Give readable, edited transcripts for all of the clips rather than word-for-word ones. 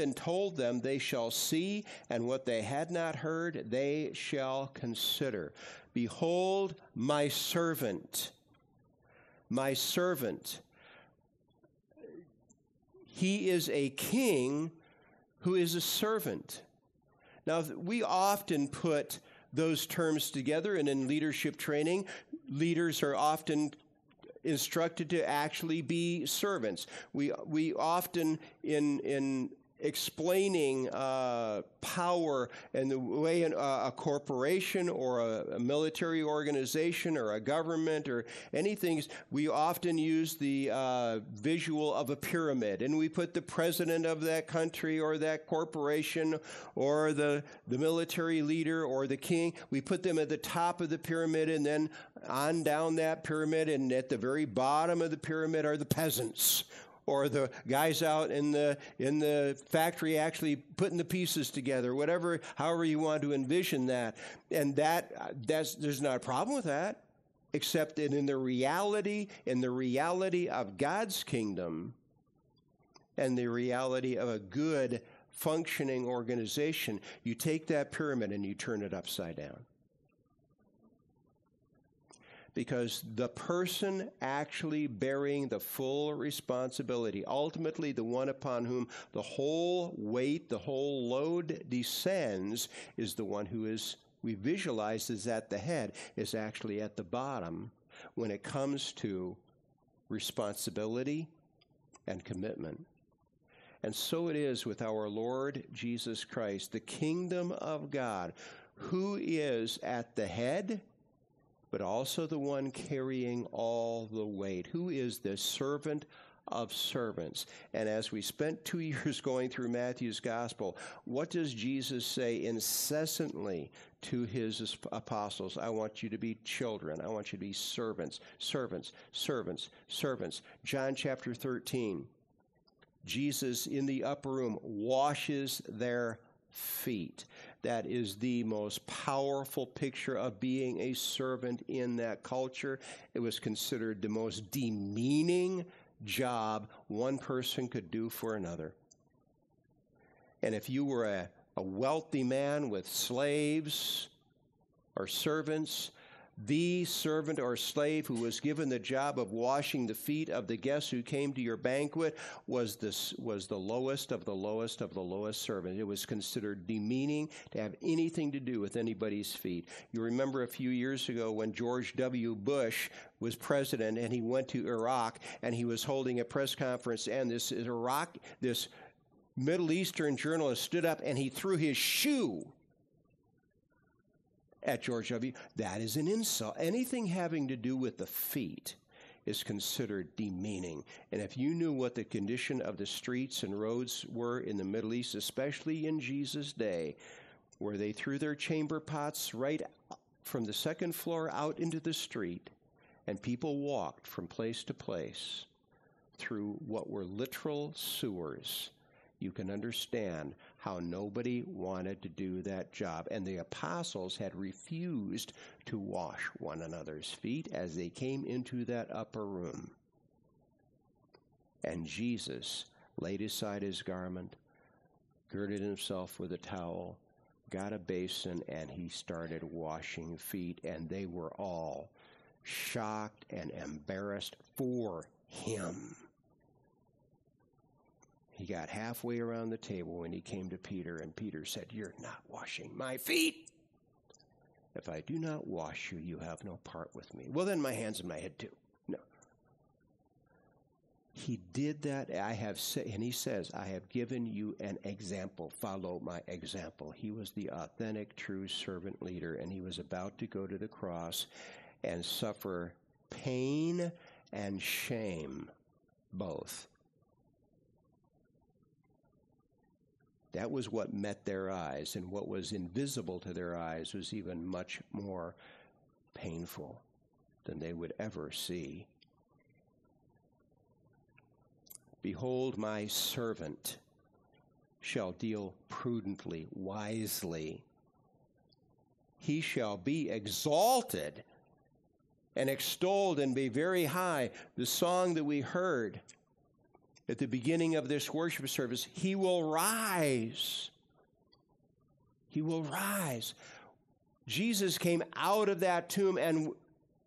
and told them, they shall see, and what they had not heard, they shall consider. Behold, my servant. My servant. He is a king who is a servant. Now, we often put those terms together, and in leadership training, leaders are often instructed to actually be servants. We often, in explaining power and the way a corporation or a military organization or a government or anything, we often use the visual of a pyramid, and we put the president of that country or that corporation or the military leader or the king, we put them at the top of the pyramid, and then on down that pyramid, and at the very bottom of the pyramid are the peasants, or the guys out in the factory actually putting the pieces together, whatever, however you want to envision that. And there's not a problem with that, except that in the reality of God's kingdom and the reality of a good functioning organization, you take that pyramid and you turn it upside down. Because the person actually bearing the full responsibility, ultimately the one upon whom the whole weight, the whole load descends, is the one who is, we visualize is at the head, is actually at the bottom when it comes to responsibility and commitment. And so it is with our Lord Jesus Christ, the kingdom of God, who is at the head, but also the one carrying all the weight, who is the servant of servants. And as we spent 2 years going through Matthew's gospel, what does Jesus say incessantly to his apostles? I want you to be children. I want you to be servants, servants, servants, servants. John chapter 13, Jesus in the upper room washes their feet. That is the most powerful picture of being a servant in that culture. It was considered the most demeaning job one person could do for another. And if you were a wealthy man with slaves or servants, the servant or slave who was given the job of washing the feet of the guests who came to your banquet was the lowest of the lowest of the lowest servant. It was considered demeaning to have anything to do with anybody's feet. You remember a few years ago when George W. Bush was president and he went to Iraq and he was holding a press conference, and this Middle Eastern journalist stood up and he threw his shoe at George W. That is an insult. Anything having to do with the feet is considered demeaning. And if you knew what the condition of the streets and roads were in the Middle East, especially in Jesus' day, where they threw their chamber pots right from the second floor out into the street, and people walked from place to place through what were literal sewers, you can understand how nobody wanted to do that job. And the apostles had refused to wash one another's feet as they came into that upper room. And Jesus laid aside his garment, girded himself with a towel, got a basin, and he started washing feet. And they were all shocked and embarrassed for him. He got halfway around the table when he came to Peter, and Peter said, "You're not washing my feet. If I do not wash you, you have no part with me. Well, then my hands and my head too." No. He did that. And he says, "I have given you an example. Follow my example." He was the authentic, true servant leader, and he was about to go to the cross and suffer pain and shame, both. That was what met their eyes, and what was invisible to their eyes was even much more painful than they would ever see. Behold, my servant shall deal prudently, wisely. He shall be exalted and extolled and be very high. The song that we heard at the beginning of this worship service, he will rise. He will rise. Jesus came out of that tomb and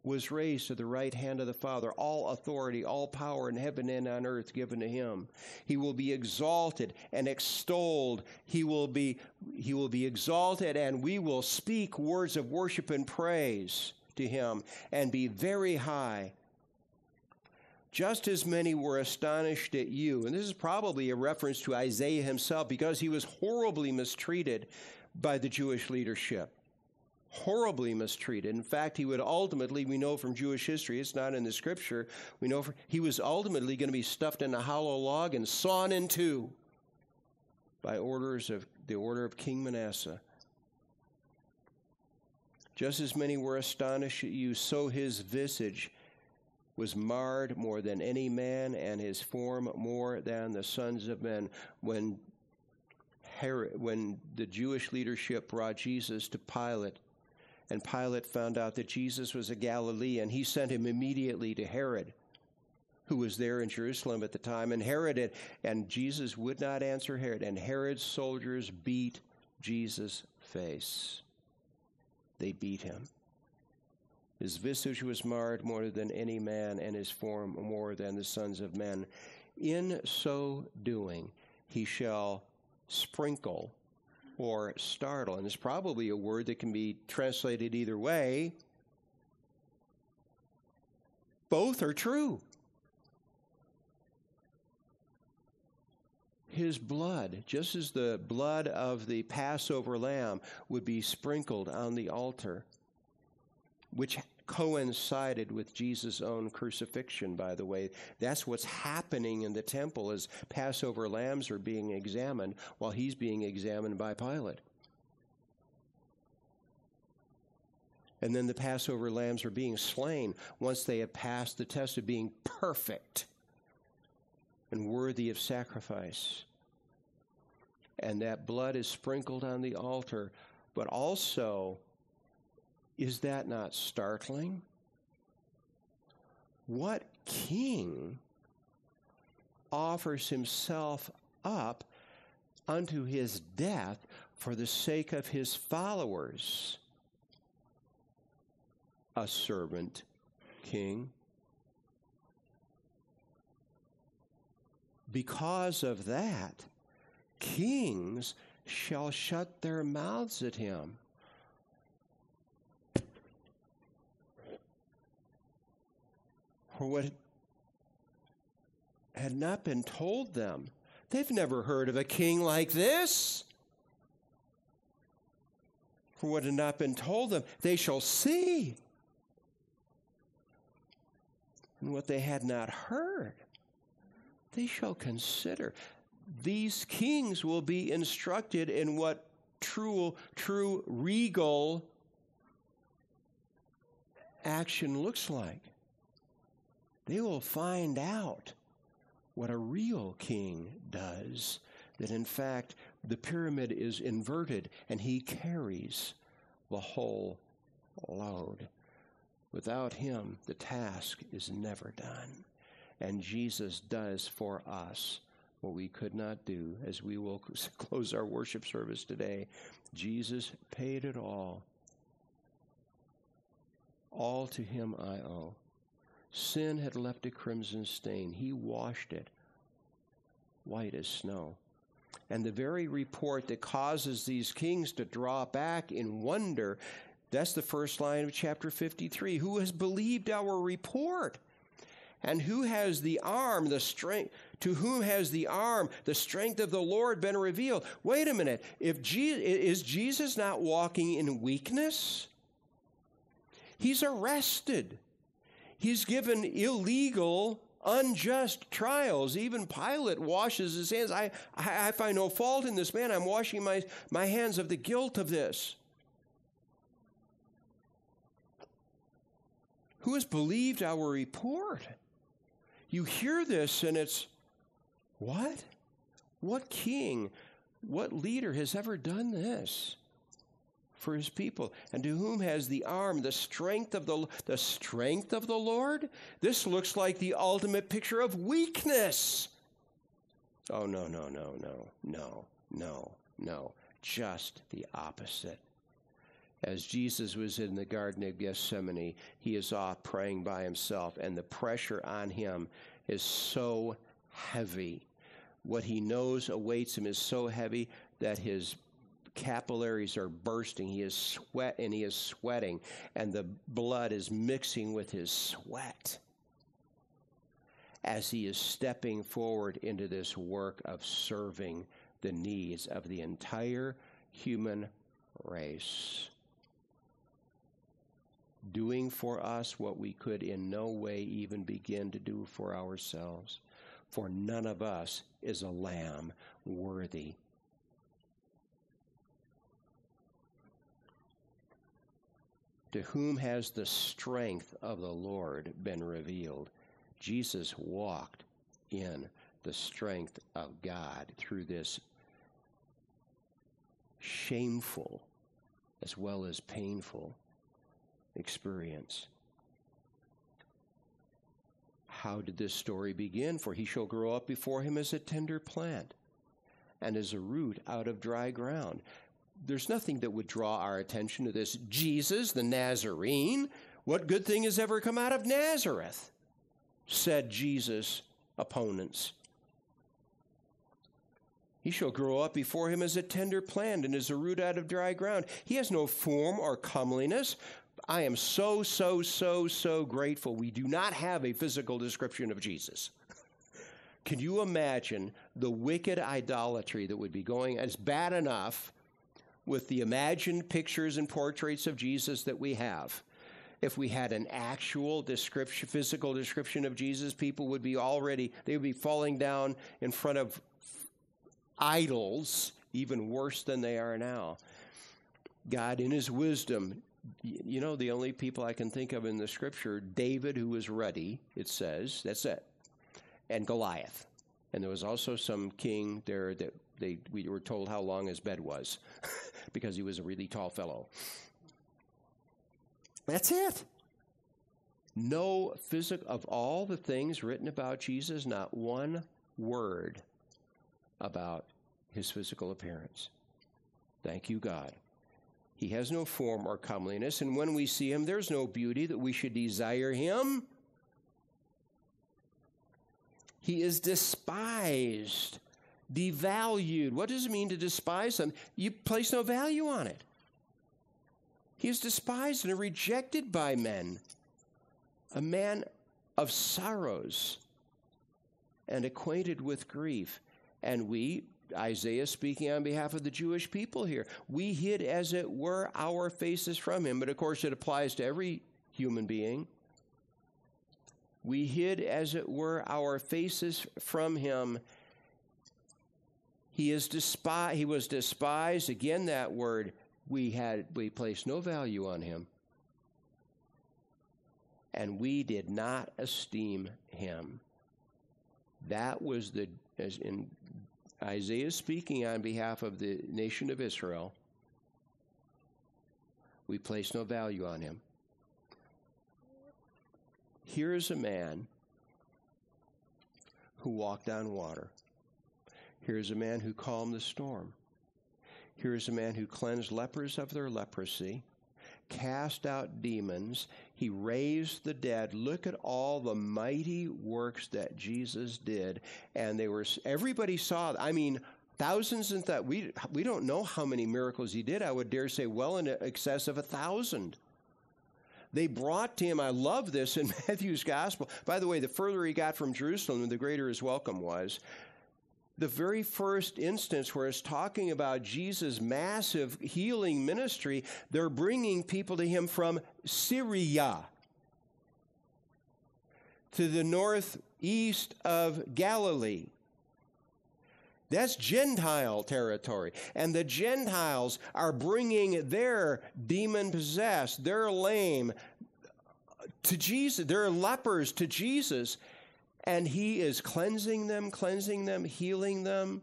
was raised to the right hand of the Father. All authority, all power in heaven and on earth given to him. He will be exalted and extolled. He will be exalted, and we will speak words of worship and praise to him and be very high. Just as many were astonished at you. And this is probably a reference to Isaiah himself, because he was horribly mistreated by the Jewish leadership. Horribly mistreated. In fact, he would ultimately, we know from Jewish history, it's not in the scripture, we know he was ultimately going to be stuffed in a hollow log and sawn in two by orders of the order of King Manasseh. Just as many were astonished at you, so his visage was marred more than any man, and his form more than the sons of men. When the Jewish leadership brought Jesus to Pilate, and Pilate found out that Jesus was a Galilean, he sent him immediately to Herod, who was there in Jerusalem at the time. And Herod did, and Jesus would not answer Herod. And Herod's soldiers beat Jesus' face. They beat him. His visage was marred more than any man, and his form more than the sons of men. In so doing, he shall sprinkle or startle. And it's probably a word that can be translated either way. Both are true. His blood, just as the blood of the Passover lamb would be sprinkled on the altar, which coincided with Jesus' own crucifixion, by the way. That's what's happening in the temple as Passover lambs are being examined while he's being examined by Pilate. And then the Passover lambs are being slain once they have passed the test of being perfect and worthy of sacrifice. And that blood is sprinkled on the altar, but also, is that not startling? What king offers himself up unto his death for the sake of his followers? A servant king. Because of that, kings shall shut their mouths at him. For what had not been told them. They've never heard of a king like this. For what had not been told them, they shall see. And what they had not heard, they shall consider. These kings will be instructed in what true regal action looks like. They will find out what a real king does, that in fact the pyramid is inverted and he carries the whole load. Without him, the task is never done. And Jesus does for us what we could not do, as we will close our worship service today. Jesus paid it all. All to him I owe. Sin had left a crimson stain. He washed it white as snow. And the very report that causes these kings to draw back in wonder, that's the first line of chapter 53. Who has believed our report? And who has the arm, the strength? To whom has the arm, the strength of the Lord been revealed? Wait a minute. Is Jesus not walking in weakness? He's arrested. He's given illegal, unjust trials. Even Pilate washes his hands. I find no fault in this man. I'm washing my hands of the guilt of this. Who has believed our report? You hear this and it's, what? What king, what leader has ever done this for his people? And to whom has the arm, the strength of the Lord? This looks like the ultimate picture of weakness. Oh, no. Just the opposite. As Jesus was in the Garden of Gethsemane, he is off praying by himself, and the pressure on him is so heavy. What he knows awaits him is so heavy that his capillaries are bursting. He is sweating, and the blood is mixing with his sweat as he is stepping forward into this work of serving the needs of the entire human race, doing for us what we could in no way even begin to do for ourselves. For none of us is a lamb worthy. To whom has the strength of the Lord been revealed? Jesus walked in the strength of God through this shameful as well as painful experience. How did this story begin? For he shall grow up before him as a tender plant and as a root out of dry ground. There's nothing that would draw our attention to this Jesus, the Nazarene. What good thing has ever come out of Nazareth? Said Jesus' opponents. He shall grow up before him as a tender plant and as a root out of dry ground. He has no form or comeliness. I am so grateful we do not have a physical description of Jesus. Can you imagine the wicked idolatry that would be going on? It's bad enough with the imagined pictures and portraits of Jesus that we have. If we had an actual description, physical description of Jesus, people would be they would be falling down in front of idols, even worse than they are now. God, in his wisdom, you know, the only people I can think of in the scripture, David, who was ruddy, it says, that's it, and Goliath. And there was also some king there that we were told how long his bed was because he was a really tall fellow. That's it. No physical, of all the things written about Jesus, not one word about his physical appearance. Thank you, God. He has no form or comeliness, and when we see him, there's no beauty that we should desire him. He is despised, devalued. What does it mean to despise him? You place no value on it. He is despised and rejected by men, a man of sorrows and acquainted with grief. And we, Isaiah speaking on behalf of the Jewish people here, we hid, as it were, our faces from him. But of course, it applies to every human being. We hid, as it were, our faces from him. He was despised. Again, that word. We placed no value on him, and we did not esteem him. That was as in Isaiah speaking on behalf of the nation of Israel, we placed no value on him. Here is a man who walked on water. Here is a man who calmed the storm. Here is a man who cleansed lepers of their leprosy, cast out demons. He raised the dead. Look at all the mighty works that Jesus did. And everybody saw, I mean, thousands and thousands. We don't know how many miracles he did. I would dare say well in excess of 1,000. They brought to him, I love this in Matthew's gospel. By the way, the further he got from Jerusalem, the greater his welcome was. The very first instance where it's talking about Jesus' massive healing ministry, they're bringing people to him from Syria to the northeast of Galilee. That's Gentile territory. And the Gentiles are bringing their demon-possessed, their lame to Jesus, their lepers to Jesus. And he is cleansing them, healing them.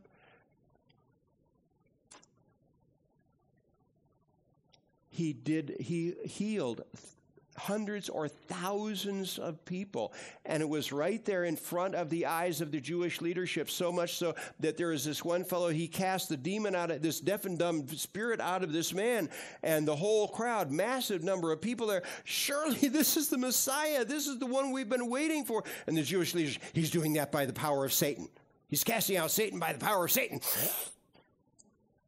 He healed hundreds or thousands of people. And it was right there in front of the eyes of the Jewish leadership, so much so that there is this one fellow, he cast the demon out of this deaf and dumb spirit out of this man, and the whole crowd, massive number of people there, surely this is the Messiah, this is the one we've been waiting for. And the Jewish leaders, he's doing that by the power of Satan. He's casting out Satan by the power of Satan.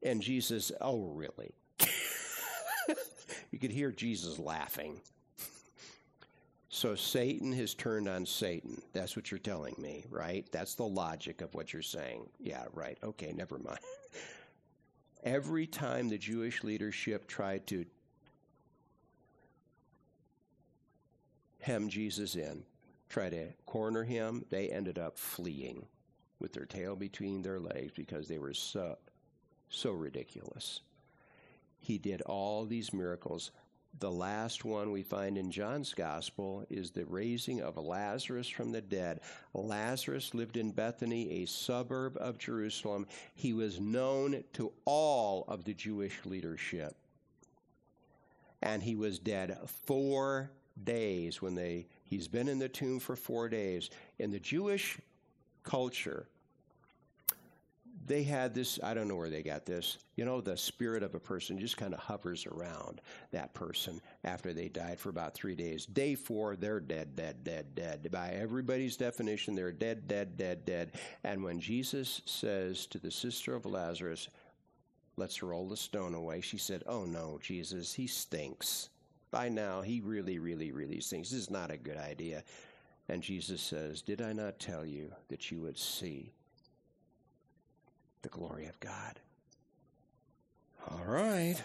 And Jesus, oh, really? You could hear Jesus laughing. So Satan has turned on Satan. That's what you're telling me, right? That's the logic of what you're saying. Yeah, right. Okay, never mind. Every time the Jewish leadership tried to hem Jesus in, try to corner him, they ended up fleeing with their tail between their legs because they were so ridiculous. He did all these miracles. The last one we find in John's gospel is the raising of Lazarus from the dead. Lazarus lived in Bethany, a suburb of Jerusalem. He was known to all of the Jewish leadership. And he was dead 4 days when he's been in the tomb for 4 days. In the Jewish culture, they had this, I don't know where they got this, the spirit of a person just kind of hovers around that person after they died for about 3 days. Day 4, they're dead. By everybody's definition, they're dead. And when Jesus says to the sister of Lazarus, let's roll the stone away, she said, oh no, Jesus, he stinks. By now, he really, really, really stinks. This is not a good idea. And Jesus says, did I not tell you that you would see the glory of God? All right.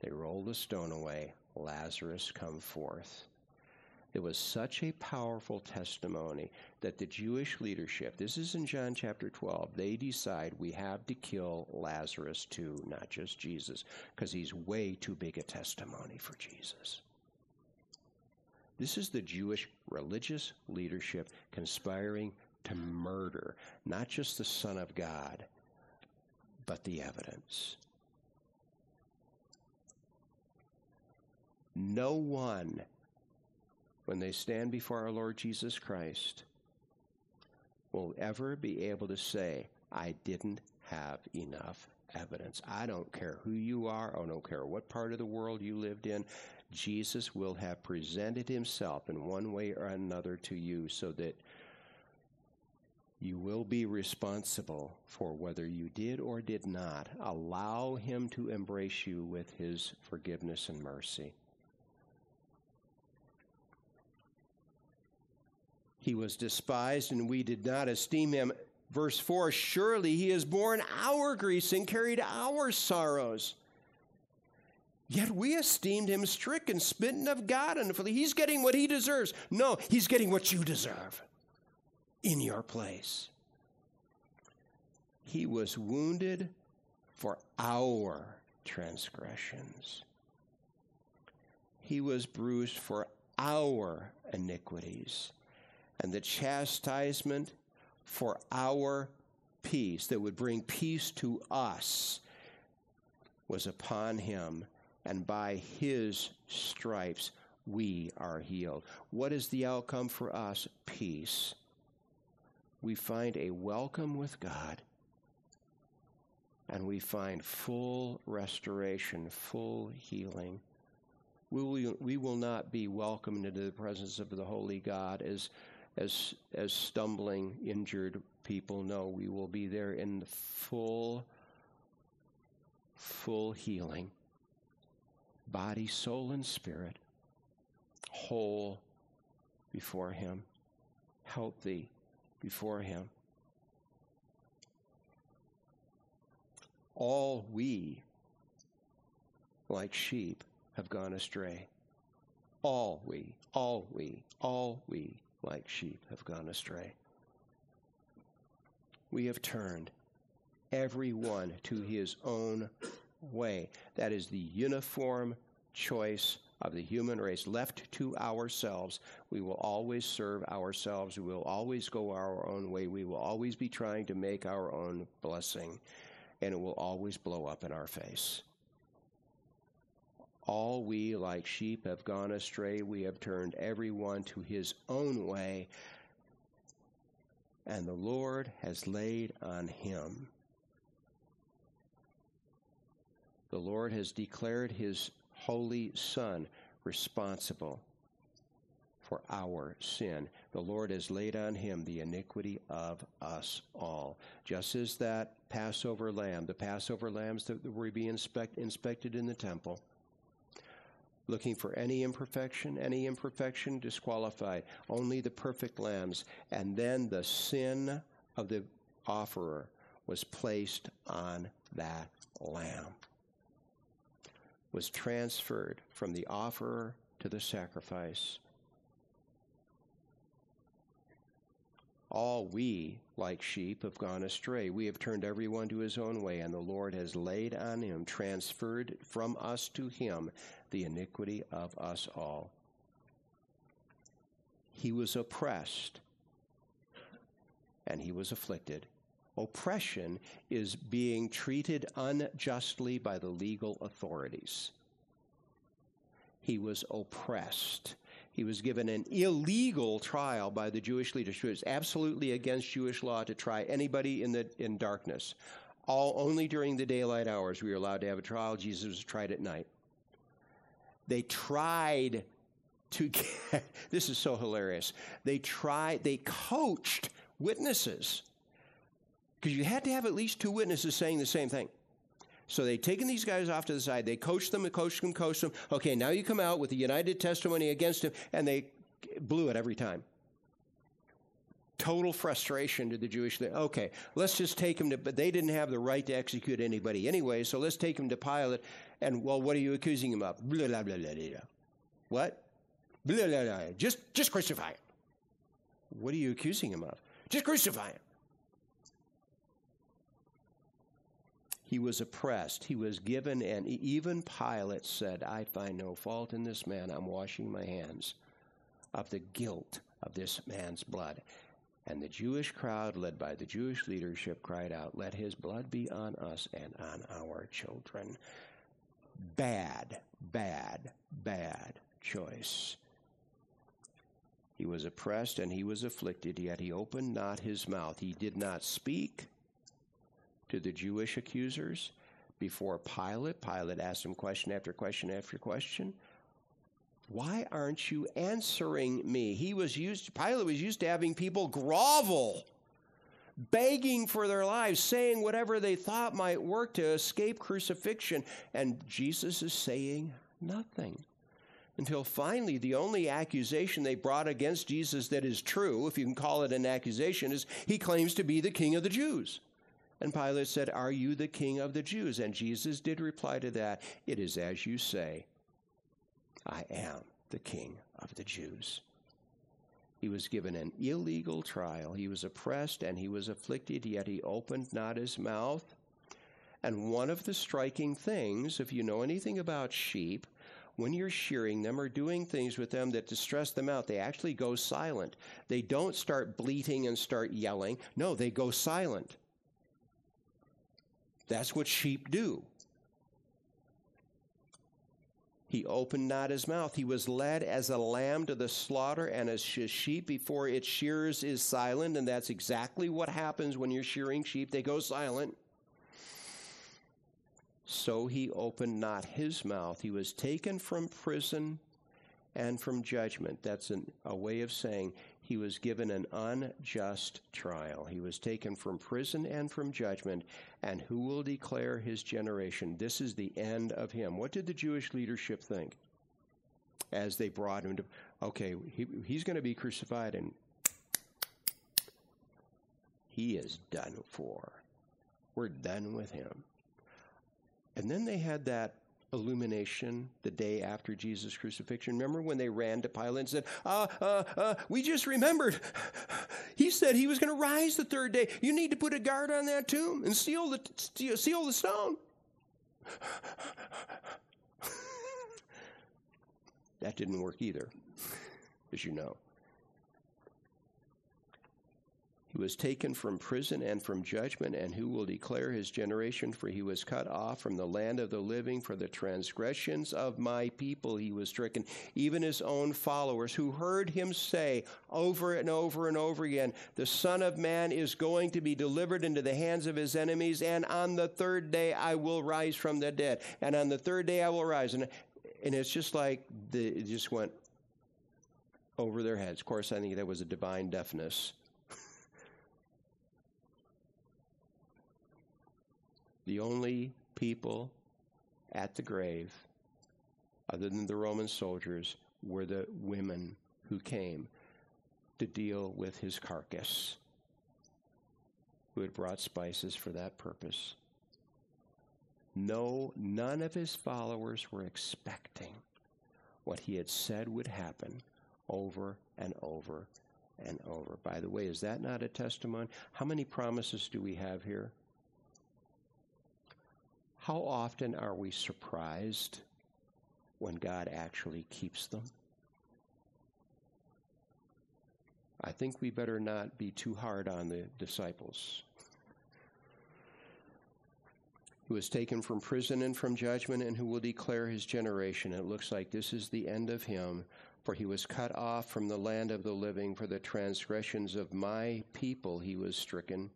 They rolled the stone away. Lazarus, come forth. It was such a powerful testimony that the Jewish leadership, this is in John chapter 12, they decide we have to kill Lazarus too, not just Jesus, because he's way too big a testimony for Jesus. This is the Jewish religious leadership conspiring to murder, not just the Son of God, but the evidence. No one, when they stand before our Lord Jesus Christ, will ever be able to say, I didn't have enough evidence. I don't care who you are. I don't care what part of the world you lived in. Jesus will have presented himself in one way or another to you so that you will be responsible for whether you did or did not allow him to embrace you with his forgiveness and mercy. He was despised and we did not esteem him. Verse 4, surely he has borne our griefs and carried our sorrows. Yet we esteemed him stricken, smitten of God, and he's getting what he deserves. No, he's getting what you deserve. In your place. He was wounded for our transgressions. He was bruised for our iniquities. And the chastisement for our peace that would bring peace to us was upon him, and by his stripes we are healed. What is the outcome for us? Peace. We find a welcome with God, and we find full restoration, full healing. We will not be welcomed into the presence of the Holy God as stumbling, injured people. No, we will be there in the full healing, body, soul, and spirit, whole before him, healthy before him. All we, like sheep, have gone astray. All we, like sheep, have gone astray. We have turned every one to his own way. That is the uniform choice of the human race. Left to ourselves, we will always serve ourselves. We will always go our own way. We will always be trying to make our own blessing, and it will always blow up in our face. All we, like sheep, have gone astray. We have turned everyone to his own way, and the Lord has laid on him. The Lord has declared his holy Son responsible for our sin. The Lord has laid on him the iniquity of us all. Just as that Passover lamb, the Passover lambs that were being inspected in the temple, looking for any imperfection disqualified, only the perfect lambs. And then the sin of the offerer was placed on that lamb, was transferred from the offerer to the sacrifice. All we, like sheep, have gone astray. We have turned everyone to his own way, and the Lord has laid on him, transferred from us to him, the iniquity of us all. He was oppressed, and he was afflicted. Oppression is being treated unjustly by the legal authorities. He was oppressed. He was given an illegal trial by the Jewish leaders. It was absolutely against Jewish law to try anybody in darkness. Only during the daylight hours we were allowed to have a trial. Jesus was tried at night. They tried to get, this is so hilarious. They coached witnesses, because you had to have at least two witnesses saying the same thing. So they'd taken these guys off to the side. They coached them. Okay, now you come out with a united testimony against him, and they blew it every time. Total frustration to the Jewish. Okay, let's just take him to, but they didn't have the right to execute anybody anyway, so let's take him to Pilate, and, well, what are you accusing him of? Blah, blah, blah, blah, blah. What? Blah, blah, blah. Just crucify him. What are you accusing him of? Just crucify him. He was oppressed. He was given, and even Pilate said, I find no fault in this man. I'm washing my hands of the guilt of this man's blood. And the Jewish crowd, led by the Jewish leadership, cried out, let his blood be on us and on our children. Bad, bad, bad choice. He was oppressed and he was afflicted, yet he opened not his mouth. He did not speak to the Jewish accusers before Pilate. Pilate asked him question after question after question. Why aren't you answering me? Pilate was used to having people grovel, begging for their lives, saying whatever they thought might work to escape crucifixion. And Jesus is saying nothing. Until finally, the only accusation they brought against Jesus that is true, if you can call it an accusation, is he claims to be the King of the Jews. And Pilate said, are you the King of the Jews? And Jesus did reply to that, it is as you say, I am the King of the Jews. He was given an illegal trial. He was oppressed and he was afflicted, yet he opened not his mouth. And one of the striking things, if you know anything about sheep, when you're shearing them or doing things with them that distress them out, they actually go silent. They don't start bleating and start yelling. No, they go silent. That's what sheep do. He opened not his mouth. He was led as a lamb to the slaughter, and as a sheep before its shearers is silent. And that's exactly what happens when you're shearing sheep. They go silent. So he opened not his mouth. He was taken from prison and from judgment. That's a way of saying he was given an unjust trial. He was taken from prison and from judgment. And who will declare his generation? This is the end of him. What did the Jewish leadership think as they brought him to, okay, he's going to be crucified and he is done for. We're done with him. And then they had that illumination the day after Jesus' crucifixion. Remember when they ran to Pilate and said, we just remembered. He said he was going to rise the third day. You need to put a guard on that tomb and seal the stone. That didn't work either, as you know. He was taken from prison and from judgment, and who will declare his generation? For he was cut off from the land of the living. For the transgressions of my people he was stricken. Even his own followers, who heard him say over and over and over again, the Son of Man is going to be delivered into the hands of his enemies, and on the third day I will rise from the dead. And on the third day I will rise. And it's just like it just went over their heads. Of course, I think that was a divine deafness. The only people at the grave, other than the Roman soldiers, were the women who came to deal with his carcass, who had brought spices for that purpose. No, none of his followers were expecting what he had said would happen over and over and over. By the way, is that not a testimony? How many promises do we have here? How often are we surprised when God actually keeps them? I think we better not be too hard on the disciples. Who was taken from prison and from judgment, and who will declare his generation. It looks like this is the end of him. For he was cut off from the land of the living. For the transgressions of my people he was stricken.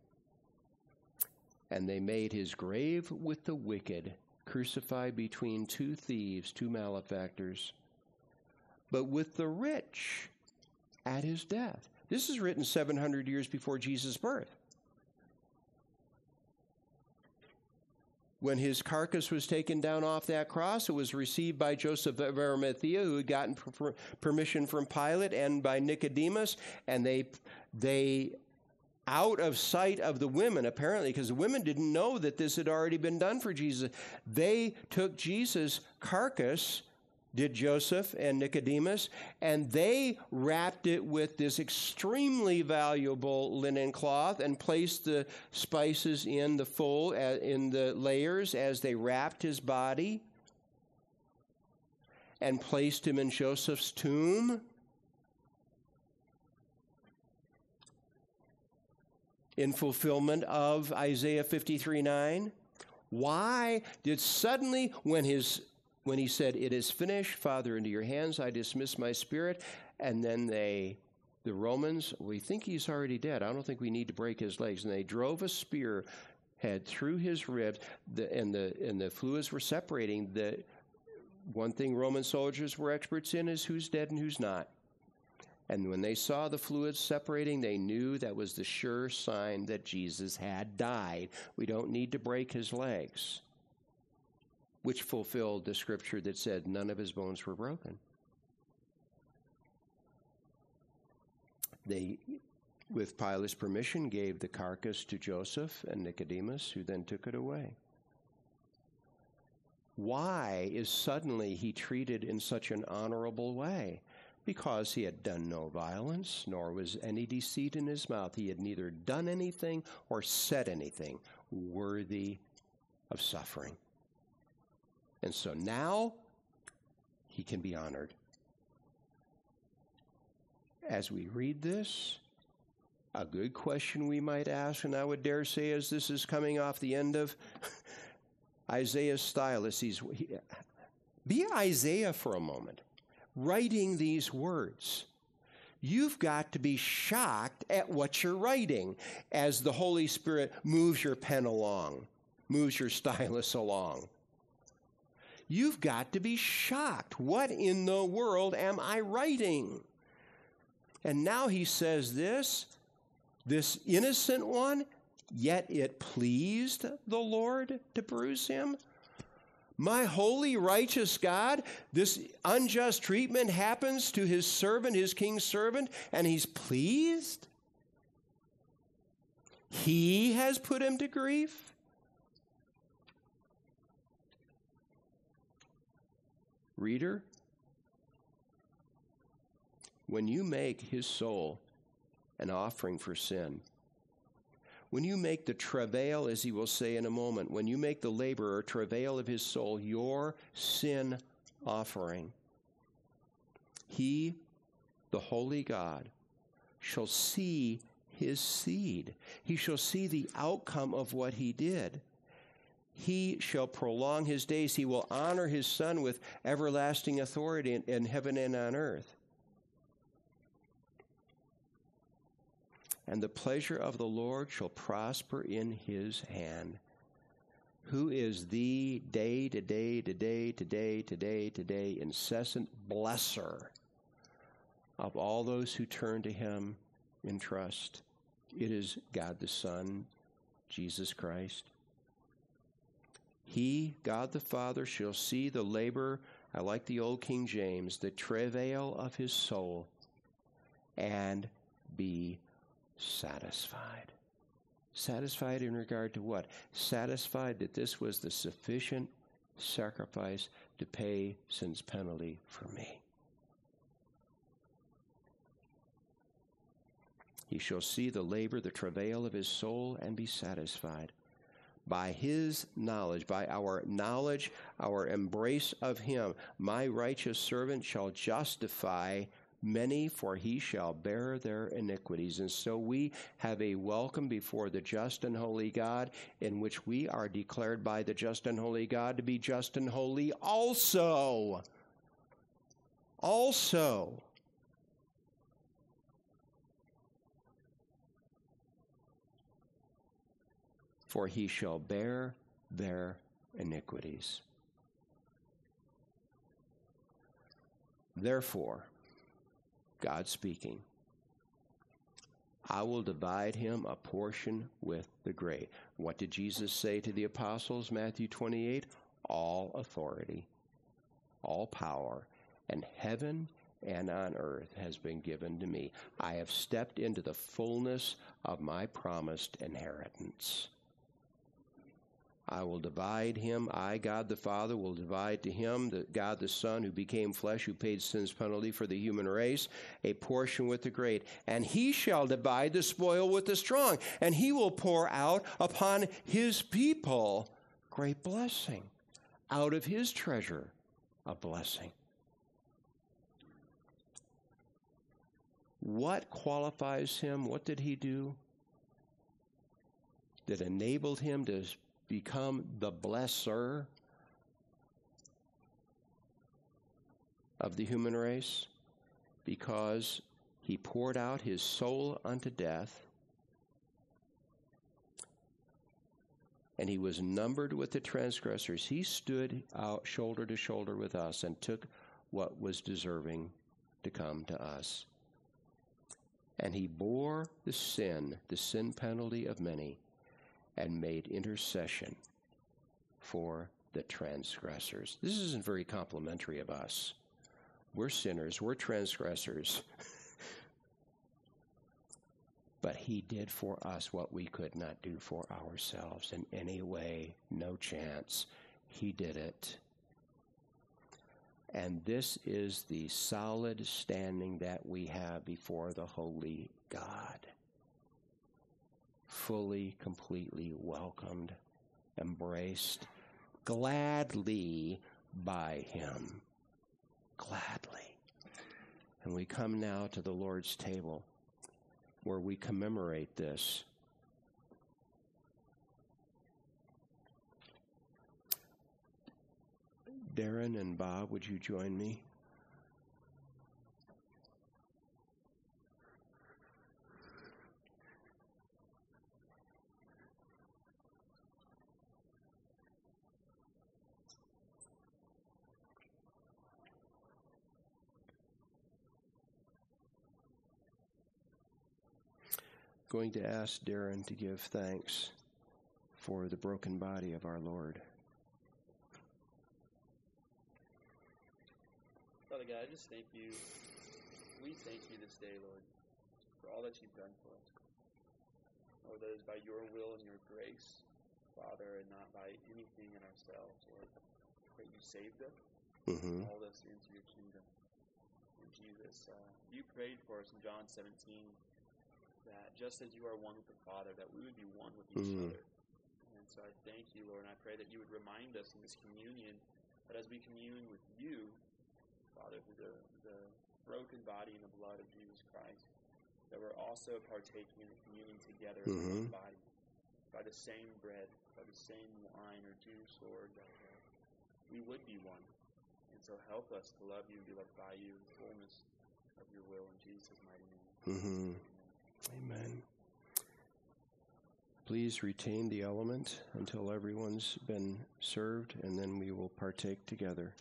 And they made his grave with the wicked, crucified between two thieves, two malefactors, but with the rich at his death. This is written 700 years before Jesus' birth. When his carcass was taken down off that cross, it was received by Joseph of Arimathea, who had gotten permission from Pilate, and by Nicodemus, and they out of sight of the women, apparently, because the women didn't know that this had already been done for Jesus. They took Jesus' carcass, did Joseph and Nicodemus, and they wrapped it with this extremely valuable linen cloth and placed the spices in the full, in the layers as they wrapped his body and placed him in Joseph's tomb. In fulfillment of Isaiah 53:9, why did suddenly when he said, "It is finished, Father, into your hands I dismiss my spirit," and then the Romans, we think he's already dead. I don't think we need to break his legs, and they drove a spear head through his ribs, and the fluids were separating. The one thing Roman soldiers were experts in is who's dead and who's not. And when they saw the fluids separating, they knew that was the sure sign that Jesus had died. We don't need to break his legs, which fulfilled the scripture that said none of his bones were broken. They, with Pilate's permission, gave the carcass to Joseph and Nicodemus, who then took it away. Why is suddenly he treated in such an honorable way? Because he had done no violence, nor was any deceit in his mouth. He had neither done anything or said anything worthy of suffering. And so now he can be honored. As we read this, a good question we might ask, and I would dare say as this is coming off the end of Isaiah's style, be Isaiah for a moment. Writing these words, you've got to be shocked at what you're writing as the Holy Spirit moves your pen along, moves your stylus along. You've got to be shocked. What in the world am I writing? And now he says this innocent one, yet it pleased the Lord to bruise him. My holy, righteous God, this unjust treatment happens to his servant, his king's servant, and he's pleased. He has put him to grief. Reader, when you make his soul an offering for sin, when you make the travail, as he will say in a moment, when you make the labor or travail of his soul your sin offering, he, the holy God, shall see his seed. He shall see the outcome of what he did. He shall prolong his days. He will honor his son with everlasting authority in heaven and on earth. And the pleasure of the Lord shall prosper in his hand. Who is the day, incessant blesser of all those who turn to him in trust? It is God the Son, Jesus Christ. He, God the Father, shall see the labor, I like the old King James, the travail of his soul, and be satisfied. Satisfied in regard to what? Satisfied that this was the sufficient sacrifice to pay sin's penalty for me. He shall see the labor, the travail of his soul, and be satisfied. By his knowledge, by our knowledge, our embrace of him, my righteous servant shall justify many, for he shall bear their iniquities. And so we have a welcome before the just and holy God, in which we are declared by the just and holy God to be just and holy also. Also. For he shall bear their iniquities. Therefore, God speaking, I will divide him a portion with the great. What did Jesus say to the apostles? Matthew 28, all authority, all power, and heaven and on earth has been given to me. I have stepped into the fullness of my promised inheritance. I will divide him. I, God the Father, will divide to him, the God the Son, who became flesh, who paid sin's penalty for the human race, a portion with the great. And he shall divide the spoil with the strong, and he will pour out upon his people great blessing, out of his treasure a blessing. What qualifies him? What did he do that enabled him to become the blesser of the human race? Because he poured out his soul unto death, and he was numbered with the transgressors. He stood out shoulder to shoulder with us and took what was deserving to come to us. And he bore the sin penalty of many, and made intercession for the transgressors. This isn't very complimentary of us. We're sinners, we're transgressors. But he did for us what we could not do for ourselves in any way, no chance. He did it. And this is the solid standing that we have before the holy God. Fully, completely welcomed, embraced, gladly by him. Gladly. And we come now to the Lord's table, where we commemorate this. Darren and Bob, would you join me? Going to ask Darren to give thanks for the broken body of our Lord. Father God, I just thank you. We thank you this day, Lord, for all that you've done for us. Lord, that is by your will and your grace, Father, and not by anything in ourselves, Lord, that you saved us, and called us into your kingdom. And Jesus, you prayed for us in John 17, that just as you are one with the Father, that we would be one with each other. And so I thank you, Lord, and I pray that you would remind us in this communion that as we commune with you, Father, through the broken body and the blood of Jesus Christ, that we're also partaking in the communion together of his body by the same bread, by the same wine or juice, Lord, that we would be one. And so help us to love you and be loved by you in the fullness of your will in Jesus' mighty name. Amen. Please retain the element until everyone's been served, and then we will partake together.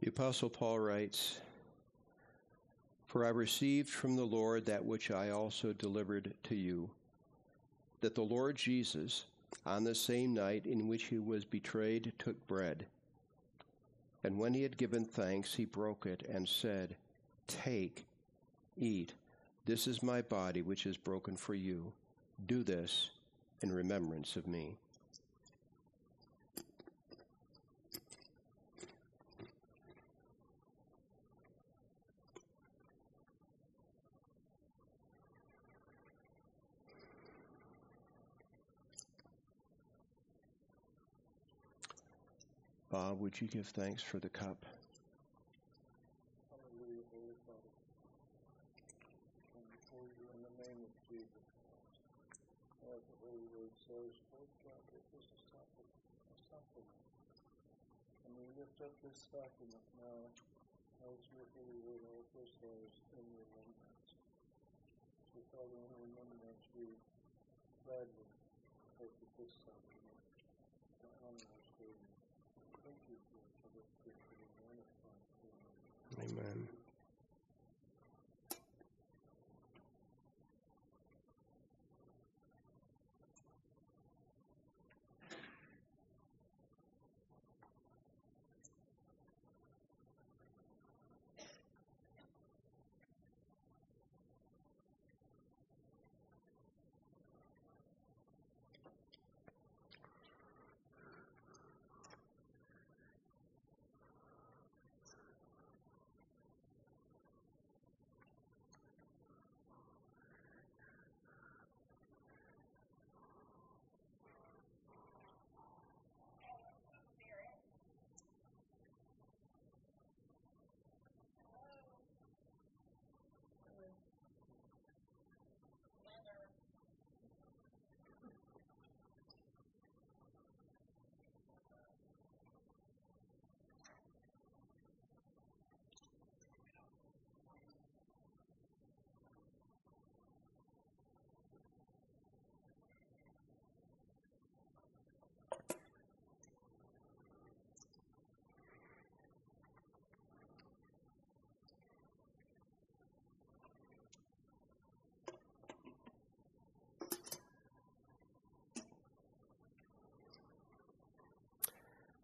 The Apostle Paul writes, "For I received from the Lord that which I also delivered to you, that the Lord Jesus, on the same night in which he was betrayed, took bread. And when he had given thanks, he broke it and said, 'Take, eat. This is my body, which is broken for you. Do this in remembrance of me.'" Bob, would you give thanks for the cup? Hallelujah, Holy Father. Come before you in the name of Jesus. As the Holy Word says, "Lord God, this is a sacrament. And we lift up this sacrament now as your Holy Word offers us in remembrance." So, Father, in remembrance, we gladly take this sacrament to honor us for you. Amen.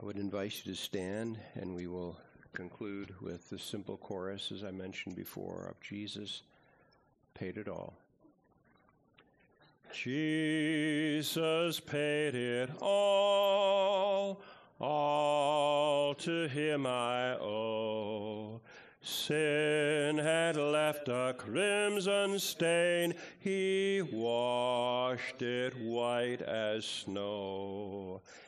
I would invite you to stand, and we will conclude with the simple chorus, as I mentioned before, of Jesus Paid It All. Jesus paid it all to him I owe. Sin had left a crimson stain, he washed it white as snow.